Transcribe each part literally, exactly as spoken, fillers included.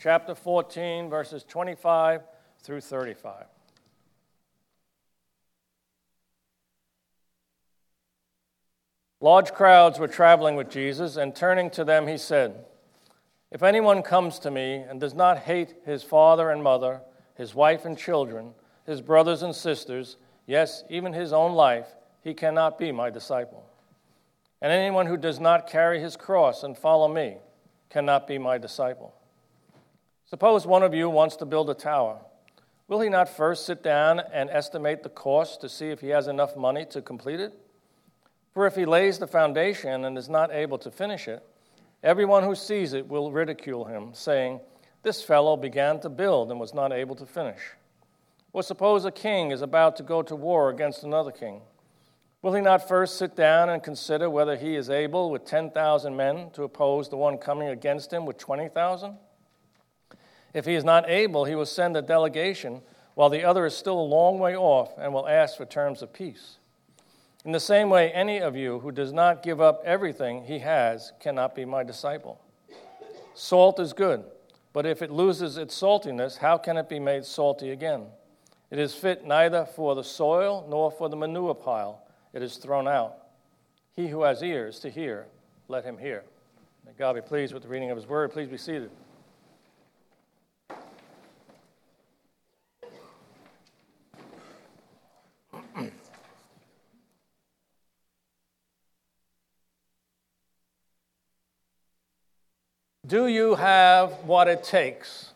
chapter fourteen, verses twenty-five through thirty-five. Large crowds were traveling with Jesus, and turning to them he said, "If anyone comes to me and does not hate his father and mother, his wife and children, his brothers and sisters, yes, even his own life, he cannot be my disciple. And anyone who does not carry his cross and follow me cannot be my disciple. Suppose one of you wants to build a tower. Will he not first sit down and estimate the cost to see if he has enough money to complete it? For if he lays the foundation and is not able to finish it, everyone who sees it will ridicule him, saying, 'This fellow began to build and was not able to finish.' Or suppose a king is about to go to war against another king. Will he not first sit down and consider whether he is able with ten thousand men to oppose the one coming against him with twenty thousand? If he is not able, he will send a delegation while the other is still a long way off and will ask for terms of peace. In the same way, any of you who does not give up everything he has cannot be my disciple. Salt is good, but if it loses its saltiness, how can it be made salty again? It is fit neither for the soil nor for the manure pile. It is thrown out. He who has ears to hear, let him hear." May God be pleased with the reading of his word. Please be seated. Do you have what it takes?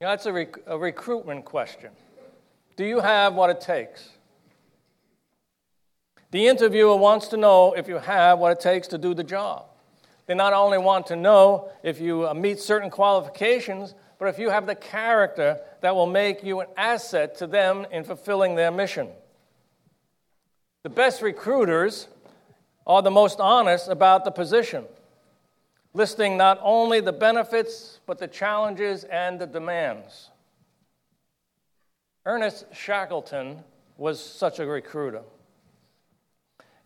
You know, that's a, rec- a recruitment question. Do you have what it takes? The interviewer wants to know if you have what it takes to do the job. They not only want to know if you meet certain qualifications, but if you have the character that will make you an asset to them in fulfilling their mission. The best recruiters are the most honest about the position, listing not only the benefits, but the challenges and the demands. Ernest Shackleton was such a recruiter.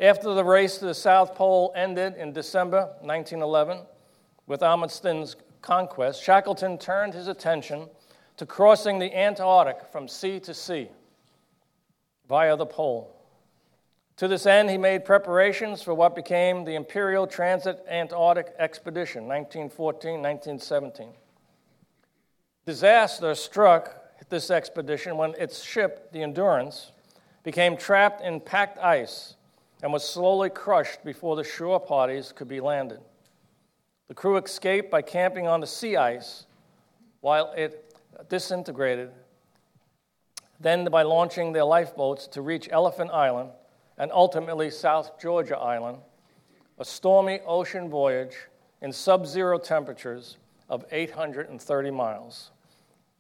After the race to the South Pole ended in December nineteen eleven with Amundsen's conquest, Shackleton turned his attention to crossing the Antarctic from sea to sea via the pole. To this end, he made preparations for what became the Imperial Trans-Antarctic Expedition, nineteen fourteen to nineteen seventeen. Disaster struck this expedition when its ship, the Endurance, became trapped in packed ice and was slowly crushed before the shore parties could be landed. The crew escaped by camping on the sea ice while it disintegrated, then by launching their lifeboats to reach Elephant Island and ultimately South Georgia Island, a stormy ocean voyage in sub-zero temperatures of eight hundred thirty miles,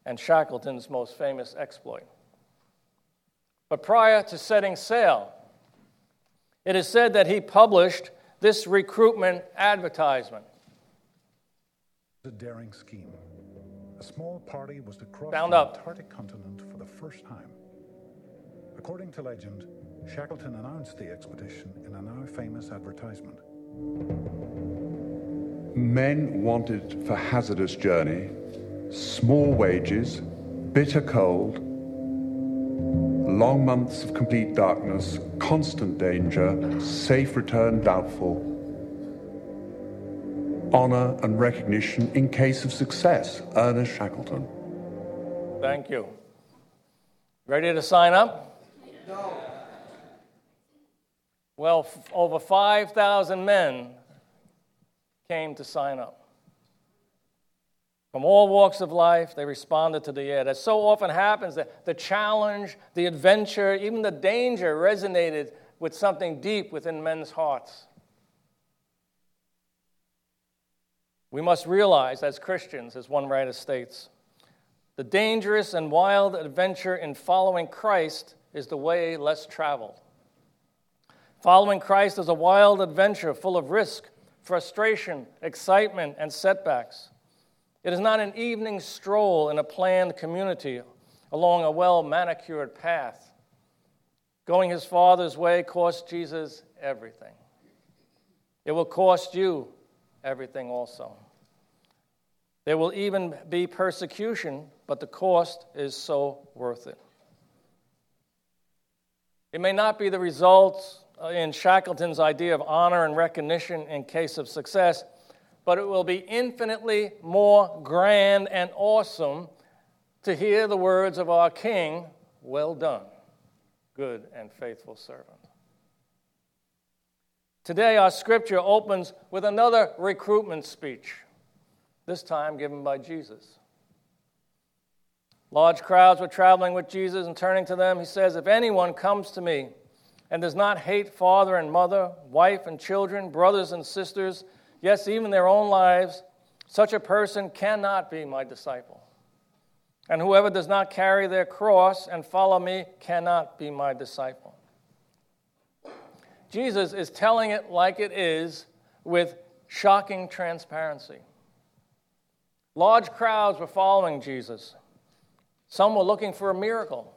and Shackleton's most famous exploit. But prior to setting sail, it is said that he published this recruitment advertisement. A daring scheme. A small party was to cross Bound the up. Antarctic continent for the first time. According to legend, Shackleton announced the expedition in a now famous advertisement. Men wanted for hazardous journey, small wages, bitter cold, long months of complete darkness, constant danger, safe return doubtful, honor and recognition in case of success. Ernest Shackleton. Thank you. Ready to sign up? No. Well, f- over five thousand men came to sign up. From all walks of life, they responded to the ad. As so often happens, that the challenge, the adventure, even the danger resonated with something deep within men's hearts. We must realize, as Christians, as one writer states, the dangerous and wild adventure in following Christ is the way less traveled. Following Christ is a wild adventure full of risk, frustration, excitement, and setbacks. It is not an evening stroll in a planned community along a well-manicured path. Going his Father's way cost Jesus everything. It will cost you everything also. There will even be persecution, but the cost is so worth it. It may not be the result in Shackleton's idea of honor and recognition in case of success, but it will be infinitely more grand and awesome to hear the words of our King, "Well done, good and faithful servant." Today, our scripture opens with another recruitment speech, this time given by Jesus. Large crowds were traveling with Jesus, and turning to them, he says, "If anyone comes to me and does not hate father and mother, wife and children, brothers and sisters, yes, even their own lives, such a person cannot be my disciple. And whoever does not carry their cross and follow me cannot be my disciple." Jesus is telling it like it is with shocking transparency. Large crowds were following Jesus. Some were looking for a miracle.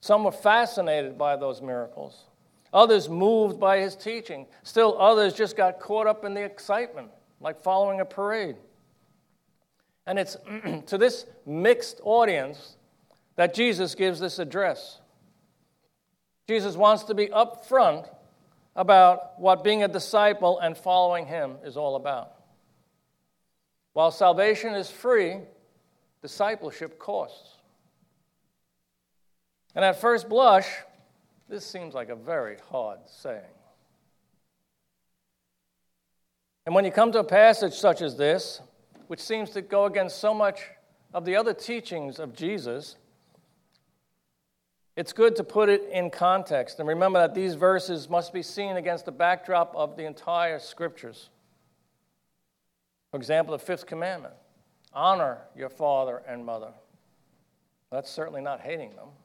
Some were fascinated by those miracles. Others moved by his teaching. Still others just got caught up in the excitement, like following a parade. And it's to this mixed audience that Jesus gives this address. Jesus wants to be upfront about what being a disciple and following him is all about. While salvation is free, discipleship costs. And at first blush, this seems like a very hard saying. And when you come to a passage such as this, which seems to go against so much of the other teachings of Jesus, it's good to put it in context. And remember that these verses must be seen against the backdrop of the entire scriptures. For example, the fifth commandment, honor your father and mother. That's certainly not hating them.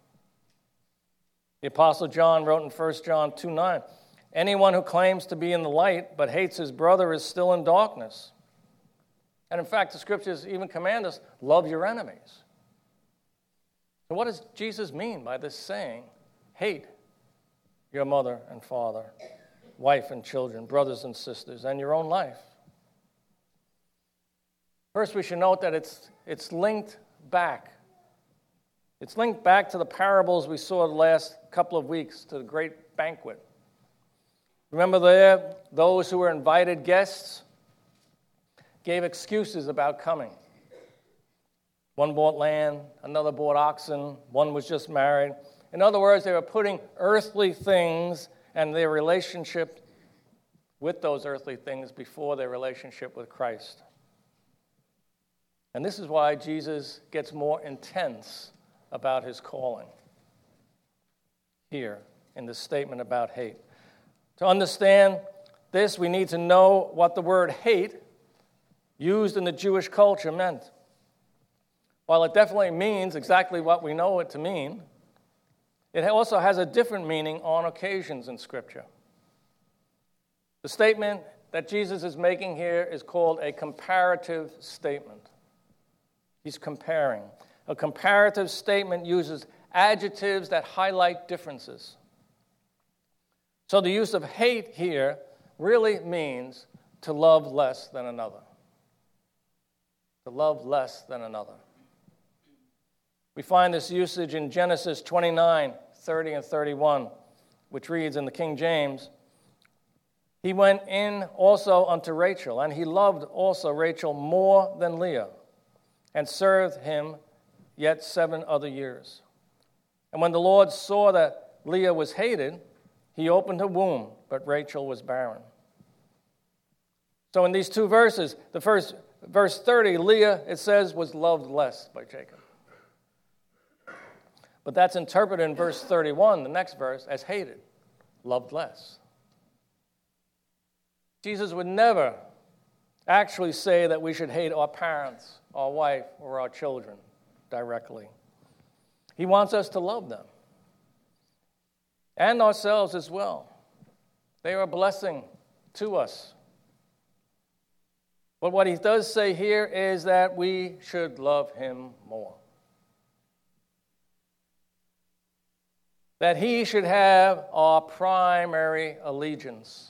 The Apostle John wrote in First John two nine, anyone who claims to be in the light but hates his brother is still in darkness. And in fact, the scriptures even command us, love your enemies. So what does Jesus mean by this saying, hate your mother and father, wife and children, brothers and sisters, and your own life? First, we should note that it's it's linked back. It's linked back to the parables we saw the last couple of weeks, to the great banquet. Remember there, those who were invited guests gave excuses about coming. One bought land, another bought oxen, one was just married. In other words, they were putting earthly things and their relationship with those earthly things before their relationship with Christ. And this is why Jesus gets more intense about his calling here in this statement about hate. To understand this, we need to know what the word hate, used in the Jewish culture, meant. While it definitely means exactly what we know it to mean, it also has a different meaning on occasions in Scripture. The statement that Jesus is making here is called a comparative statement. He's comparing. A comparative statement uses adjectives that highlight differences. So the use of hate here really means to love less than another. To love less than another. We find this usage in Genesis twenty-nine, thirty, and thirty-one, which reads in the King James, he went in also unto Rachel, and he loved also Rachel more than Leah, and served him yet seven other years. And when the Lord saw that Leah was hated, he opened her womb, but Rachel was barren. So in these two verses, the first, verse thirty, Leah, it says, was loved less by Jacob. But that's interpreted in verse thirty-one, the next verse, as hated, loved less. Jesus would never actually say that we should hate our parents, our wife, or our children directly. He wants us to love them and ourselves as well. They are a blessing to us. But what he does say here is that we should love him more. That he should have our primary allegiance.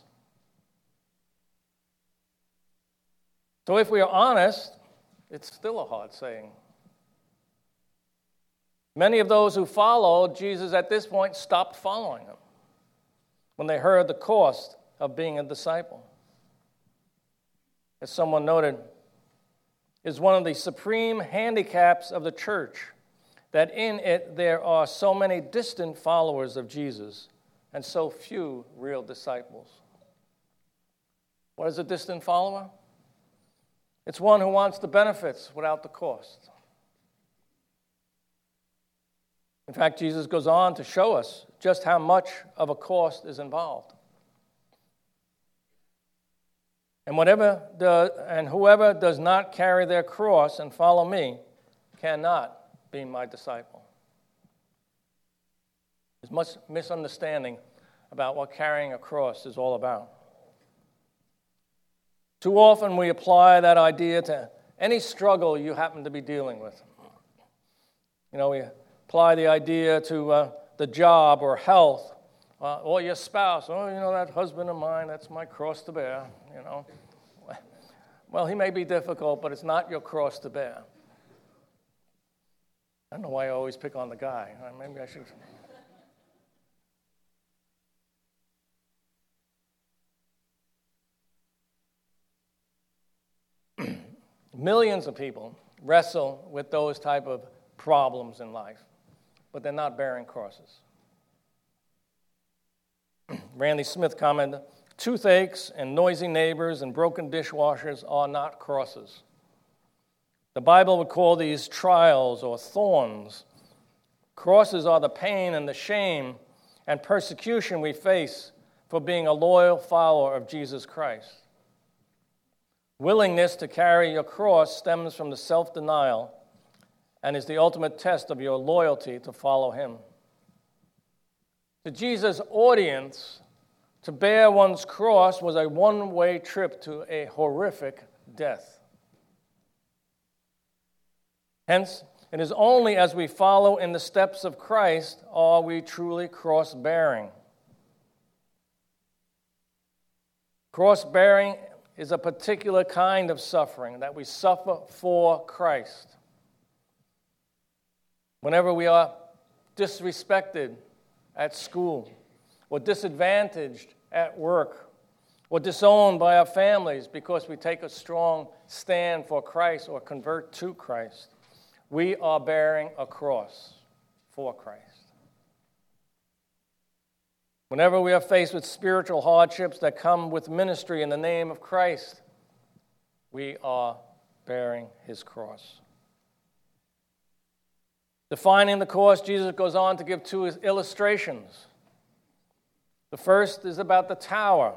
So if we are honest, It's still a hard saying. Many of those who followed Jesus at this point stopped following him when they heard the cost of being a disciple. As someone noted, is one of the supreme handicaps of the church that in it there are so many distant followers of Jesus and so few real disciples. What is a distant follower? It's one who wants the benefits without the cost. In fact, Jesus goes on to show us just how much of a cost is involved. And whatever does, and whoever does not carry their cross and follow me cannot be my disciple. There's much misunderstanding about what carrying a cross is all about. Too often we apply that idea to any struggle you happen to be dealing with. You know, we apply the idea to uh, the job or health uh, or your spouse. Oh, you know, that husband of mine, that's my cross to bear, you know. Well, he may be difficult, but it's not your cross to bear. I don't know why I always pick on the guy. Maybe I should... Millions of people wrestle with those type of problems in life, but they're not bearing crosses. Randy Smith commented, toothaches and noisy neighbors and broken dishwashers are not crosses. The Bible would call these trials or thorns. Crosses are the pain and the shame and persecution we face for being a loyal follower of Jesus Christ. Willingness to carry your cross stems from the self-denial and is the ultimate test of your loyalty to follow him. To Jesus' audience, to bear one's cross was a one-way trip to a horrific death. Hence, it is only as we follow in the steps of Christ are we truly cross-bearing. Cross-bearing is a particular kind of suffering that we suffer for Christ. Whenever we are disrespected at school, or disadvantaged at work, or disowned by our families because we take a strong stand for Christ or convert to Christ, we are bearing a cross for Christ. Whenever we are faced with spiritual hardships that come with ministry in the name of Christ, we are bearing his cross. Defining the cross, Jesus goes on to give two illustrations. The first is about the tower.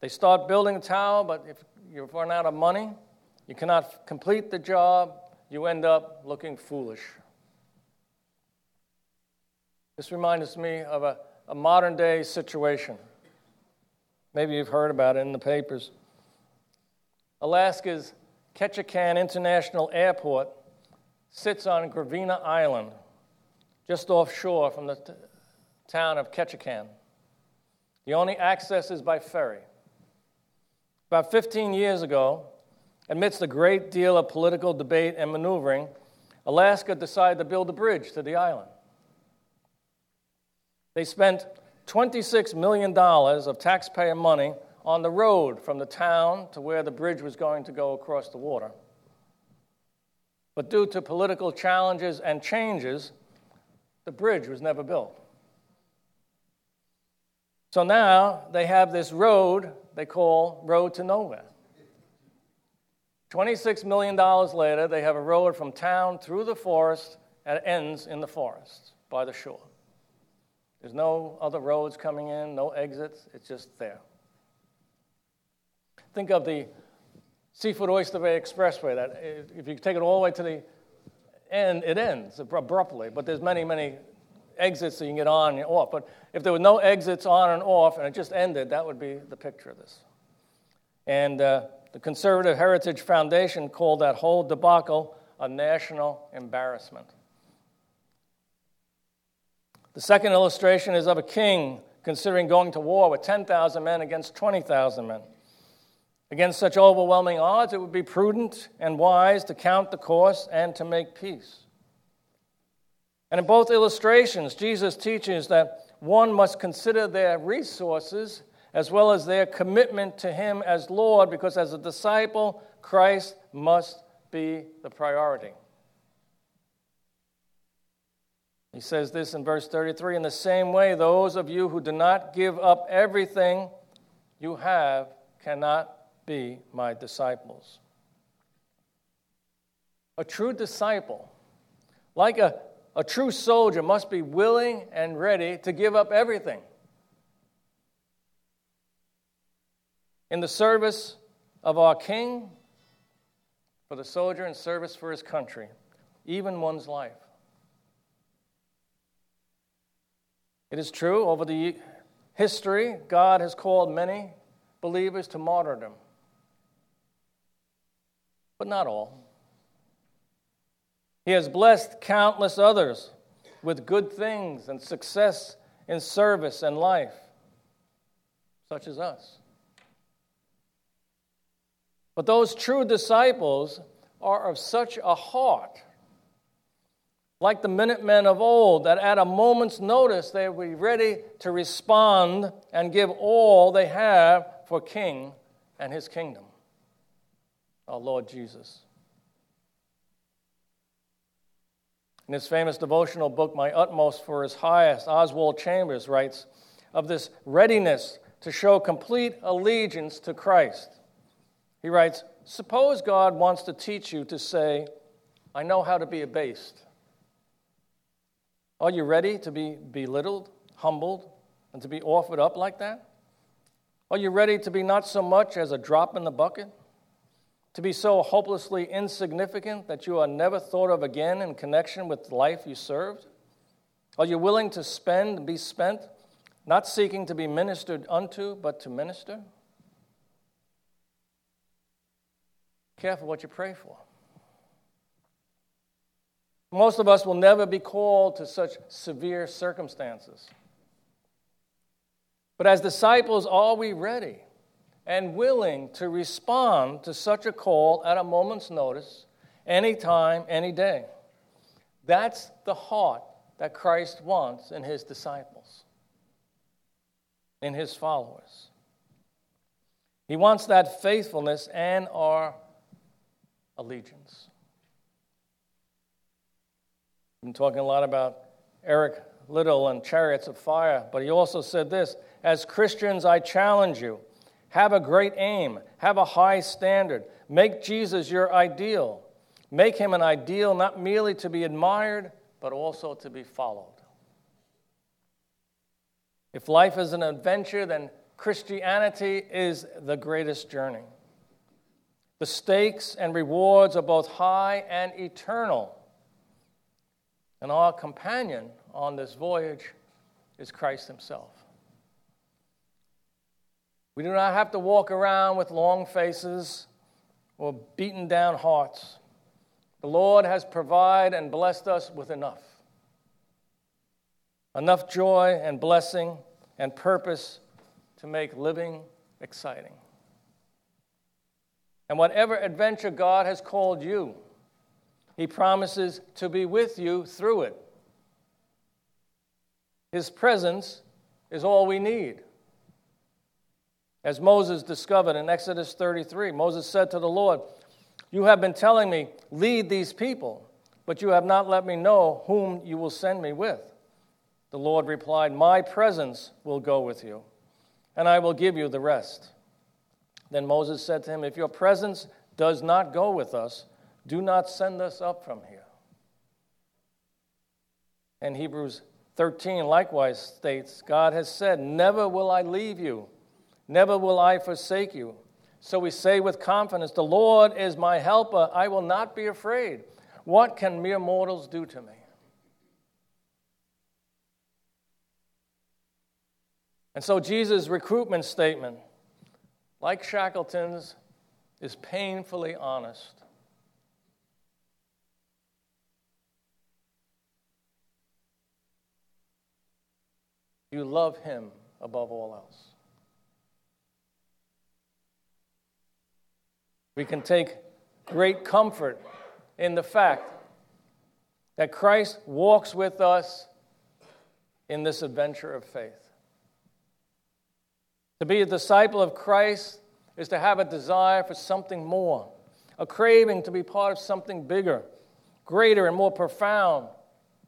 They start building a tower, but if you run out of money, you cannot complete the job, you end up looking foolish. This reminds me of a A modern-day situation. Maybe you've heard about it in the papers. Alaska's Ketchikan International Airport sits on Gravina Island, just offshore from the t- town of Ketchikan. The only access is by ferry. About fifteen years ago, amidst a great deal of political debate and maneuvering, Alaska decided to build a bridge to the island. They spent twenty-six million dollars of taxpayer money on the road from the town to where the bridge was going to go across the water. But due to political challenges and changes, the bridge was never built. So now they have this road they call Road to Nowhere. twenty-six million dollars later, they have a road from town through the forest and ends in the forest by the shore. There's no other roads coming in, no exits. It's just there. Think of the Seafood Oyster Bay Expressway. That if you take it all the way to the end, it ends abruptly. But there's many, many exits so you can get on and off. But if there were no exits on and off and it just ended, that would be the picture of this. And uh, the Conservative Heritage Foundation called that whole debacle a national embarrassment. The second illustration is of a king considering going to war with ten thousand men against twenty thousand men. Against such overwhelming odds, it would be prudent and wise to count the cost and to make peace. And in both illustrations, Jesus teaches that one must consider their resources as well as their commitment to him as Lord, because as a disciple, Christ must be the priority. He says this in verse thirty-three, "In the same way, those of you who do not give up everything you have cannot be my disciples." A true disciple, like a, a true soldier, must be willing and ready to give up everything in the service of our King, for the soldier in service for his country, even one's life. It is true, over the history, God has called many believers to martyrdom. But not all. He has blessed countless others with good things and success in service and life, such as us. But those true disciples are of such a heart, like the Minutemen of old, that at a moment's notice they will be ready to respond and give all they have for King and his kingdom, our Lord Jesus. In his famous devotional book, My Utmost for His Highest, Oswald Chambers writes of this readiness to show complete allegiance to Christ. He writes, "Suppose God wants to teach you to say, 'I know how to be abased.' Are you ready to be belittled, humbled, and to be offered up like that? Are you ready to be not so much as a drop in the bucket? To be so hopelessly insignificant that you are never thought of again in connection with the life you served? Are you willing to spend and be spent, not seeking to be ministered unto, but to minister? Careful what you pray for." Most of us will never be called to such severe circumstances. But as disciples, are we ready and willing to respond to such a call at a moment's notice, any time, any day? That's the heart that Christ wants in his disciples, in his followers. He wants that faithfulness and our allegiance. I've been talking a lot about Eric Liddell and Chariots of Fire, but he also said this, "As Christians, I challenge you. Have a great aim. Have a high standard. Make Jesus your ideal. Make him an ideal not merely to be admired, but also to be followed." If life is an adventure, then Christianity is the greatest journey. The stakes and rewards are both high and eternal. And our companion on this voyage is Christ himself. We do not have to walk around with long faces or beaten down hearts. The Lord has provided and blessed us with enough. Enough joy and blessing and purpose to make living exciting. And whatever adventure God has called you, he promises to be with you through it. His presence is all we need. As Moses discovered in Exodus thirty-three, Moses said to the Lord, "You have been telling me, 'Lead these people,' but you have not let me know whom you will send me with." The Lord replied, "My presence will go with you, and I will give you the rest." Then Moses said to him, "If your presence does not go with us, do not send us up from here." And Hebrews thirteen likewise states, "God has said, 'Never will I leave you. Never will I forsake you.' So we say with confidence, 'The Lord is my helper. I will not be afraid. What can mere mortals do to me?'" And so Jesus' recruitment statement, like Shackleton's, is painfully honest. You love him above all else. We can take great comfort in the fact that Christ walks with us in this adventure of faith. To be a disciple of Christ is to have a desire for something more, a craving to be part of something bigger, greater, and more profound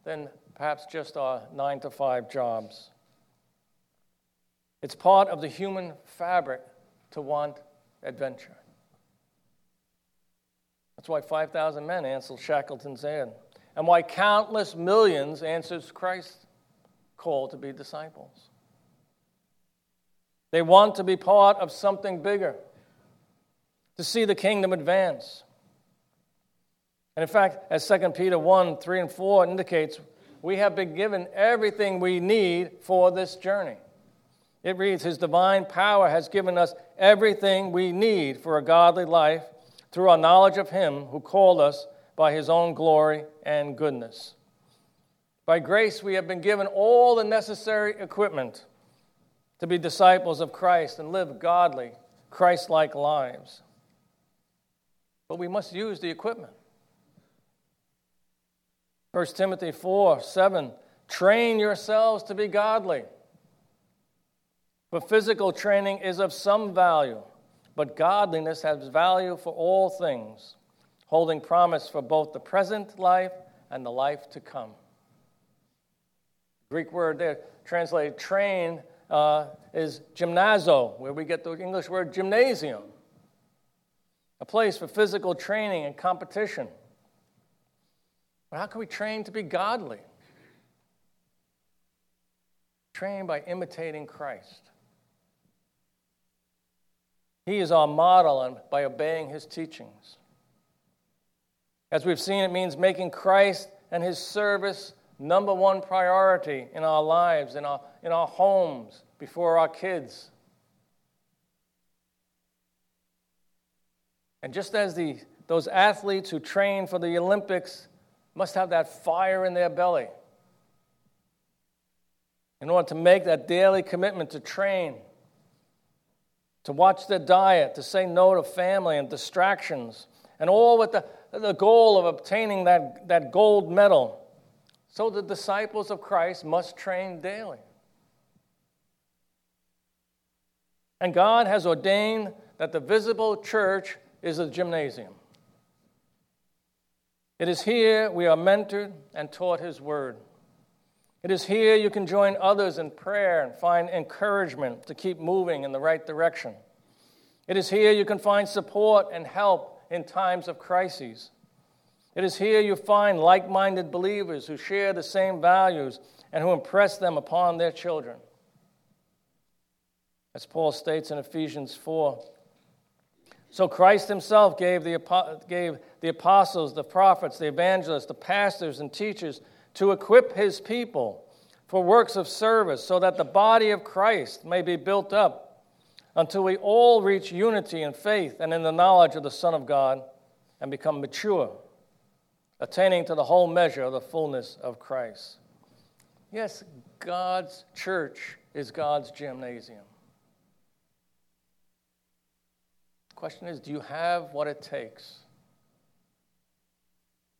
than perhaps just our nine to five jobs. It's part of the human fabric to want adventure. That's why five thousand men answered Shackleton's ad, and why countless millions answered Christ's call to be disciples. They want to be part of something bigger, to see the kingdom advance. And in fact, as Second Peter one, three and four indicates, we have been given everything we need for this journey. It reads, His divine power has given us everything we need for a godly life through our knowledge of Him who called us by His own glory and goodness. By grace we have been given all the necessary equipment to be disciples of Christ and live godly, Christ-like lives. But we must use the equipment. First Timothy four, seven, train yourselves to be godly. For physical training is of some value, but godliness has value for all things, holding promise for both the present life and the life to come. The Greek word there translated train uh, is gymnazo, where we get the English word gymnasium, a place for physical training and competition. But how can we train to be godly? Train by imitating Christ. He is our model, and by obeying His teachings. As we've seen, it means making Christ and His service number one priority in our lives, in our, in our homes, before our kids. And just as the those athletes who train for the Olympics must have that fire in their belly in order to make that daily commitment to train, to watch their diet, to say no to family and distractions, and all with the, the goal of obtaining that, that gold medal. So the disciples of Christ must train daily. And God has ordained that the visible church is a gymnasium. It is here we are mentored and taught His word. It is here you can join others in prayer and find encouragement to keep moving in the right direction. It is here you can find support and help in times of crises. It is here you find like-minded believers who share the same values and who impress them upon their children. As Paul states in Ephesians four, so Christ Himself gave the, gave the apostles, the prophets, the evangelists, the pastors and teachers to equip His people for works of service so that the body of Christ may be built up until we all reach unity in faith and in the knowledge of the Son of God and become mature, attaining to the whole measure of the fullness of Christ. Yes, God's church is God's gymnasium. The question is, do you have what it takes?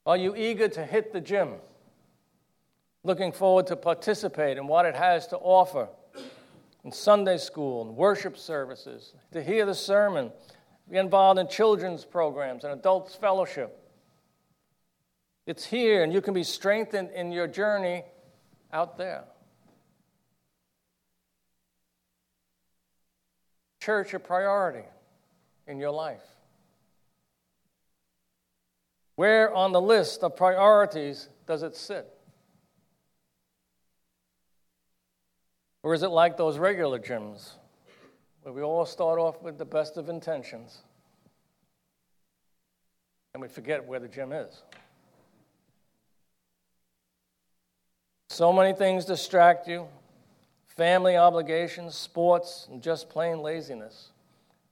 Are you eager to hit the gym? Looking forward to participate in what it has to offer in Sunday school and worship services, to hear the sermon, be involved in children's programs and adults' fellowship. It's here, and you can be strengthened in your journey out there. Church, a priority in your life. Where on the list of priorities does it sit? Or is it like those regular gyms where we all start off with the best of intentions and we forget where the gym is? So many things distract you, family obligations, sports, and just plain laziness,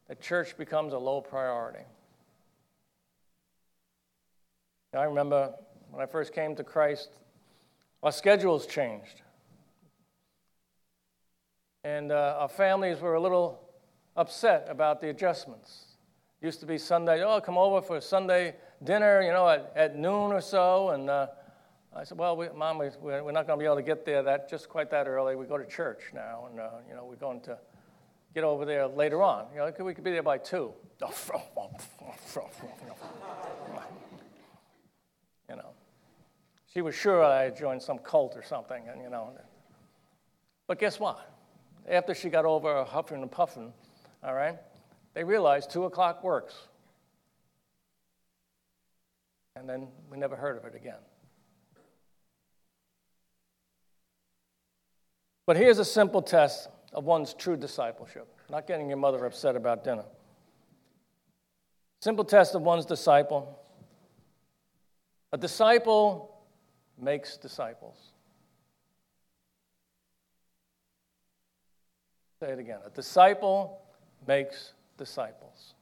that church becomes a low priority. I remember when I first came to Christ, our schedules changed. And uh, our families were a little upset about the adjustments. used to be Sunday, oh, come over for Sunday dinner, you know, at, at noon or so. And uh, I said, well, we, Mom, we, we're not going to be able to get there that just quite that early. We go to church now, and, uh, you know, we're going to get over there later on. You know, we could be there by two. You know, she was sure I had joined some cult or something, and you know. But guess what? After she got over huffing and puffing, all right, they realized two o'clock works. And then we never heard of it again. But here's a simple test of one's true discipleship. Not getting your mother upset about dinner. Simple test of one's disciple. A disciple makes disciples. Say it again. A disciple makes disciples.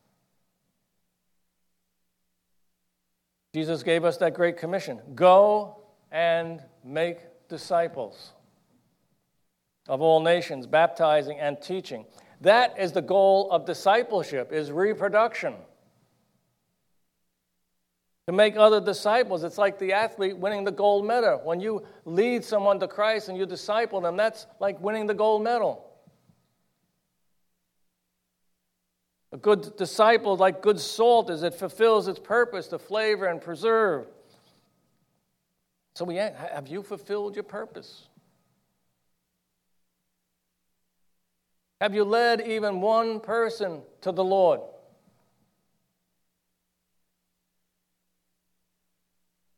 Jesus gave us that great commission. Go and make disciples of all nations, baptizing and teaching. That is the goal of discipleship, is reproduction. To make other disciples, it's like the athlete winning the gold medal. When you lead someone to Christ and you disciple them, that's like winning the gold medal. A good disciple, like good salt, is it fulfills its purpose to flavor and preserve. So we have you fulfilled your purpose? Have you led even one person to the Lord?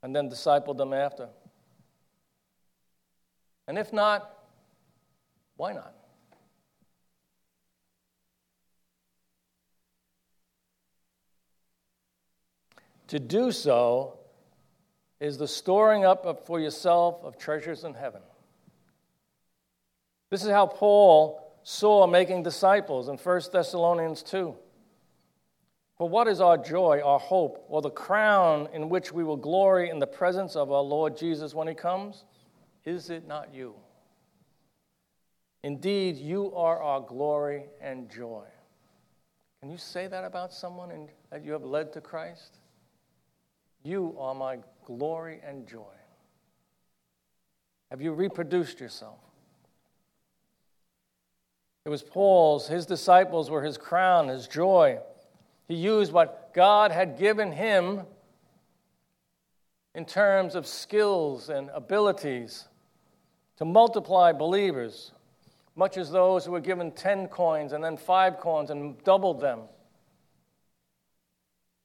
And then discipled them after. And if not, why not? To do so is the storing up for yourself of treasures in heaven. This is how Paul saw making disciples in First Thessalonians two. For what is our joy, our hope, or the crown in which we will glory in the presence of our Lord Jesus when he comes? Is it not you? Indeed, you are our glory and joy. Can you say that about someone in, that you have led to Christ? You are my glory and joy. Have you reproduced yourself? It was Paul's. His disciples were his crown, his joy. He used what God had given him in terms of skills and abilities to multiply believers, much as those who were given ten coins and then five coins and doubled them.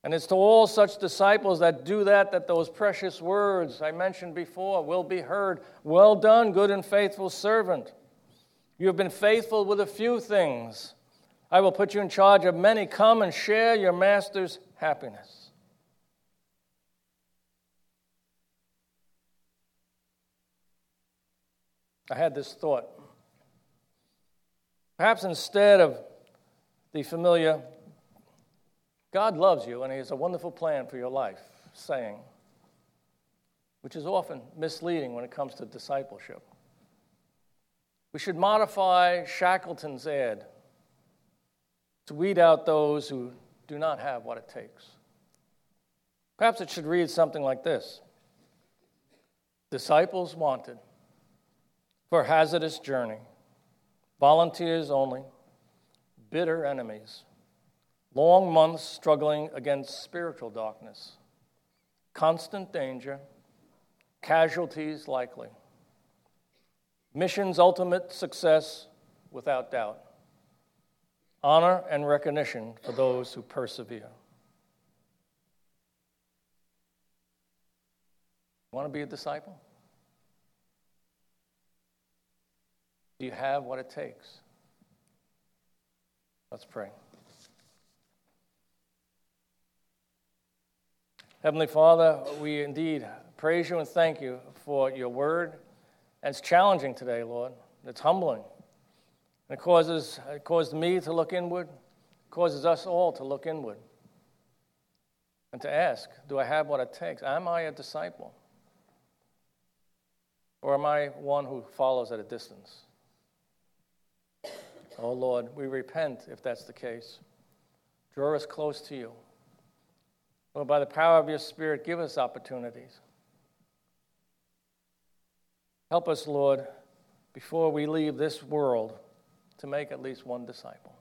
And it's to all such disciples that do that, that those precious words I mentioned before will be heard. Well done, good and faithful servant. You have been faithful with a few things. I will put you in charge of many. Come and share your master's happiness. I had this thought. Perhaps instead of the familiar, God loves you and he has a wonderful plan for your life, saying, which is often misleading when it comes to discipleship. We should modify Shackleton's ad to weed out those who do not have what it takes. Perhaps it should read something like this. Disciples wanted for hazardous journey, volunteers only, bitter enemies, long months struggling against spiritual darkness, constant danger, casualties likely, mission's ultimate success without doubt, honor and recognition for those who persevere. Want to be a disciple? Do you have what it takes? Let's pray. Heavenly Father, we indeed praise you and thank you for your word. And it's challenging today, Lord. It's humbling. And it causes it caused me to look inward. It causes us all to look inward. And to ask, do I have what it takes? Am I a disciple? Or am I one who follows at a distance? Oh, Lord, we repent if that's the case. Draw us close to you. Lord, by the power of your Spirit, give us opportunities. Help us, Lord, before we leave this world, to make at least one disciple.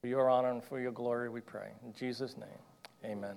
For your honor and for your glory, we pray. In Jesus' name, amen.